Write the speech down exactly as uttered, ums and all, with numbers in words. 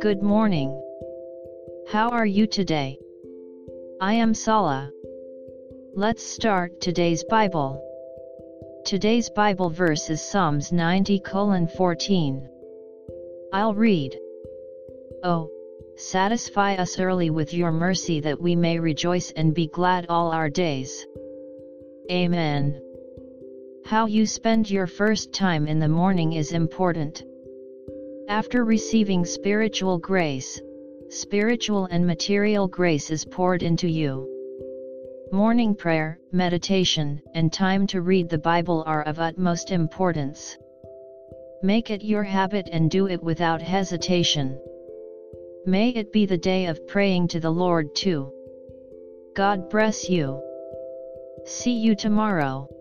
Good morning. How are you today? I am Salah. Let's start today's Bible. Today's Bible verse is Psalms ninety colon fourteen. I'll read. Oh, satisfy us early with your mercy that we may rejoice and be glad all our days. Amen.How you spend your first time in the morning is important. After receiving spiritual grace, spiritual and material grace is poured into you. Morning prayer, meditation, and time to read the Bible are of utmost importance. Make it your habit and do it without hesitation. May it be the day of praying to the Lord too. God bless you. See you tomorrow.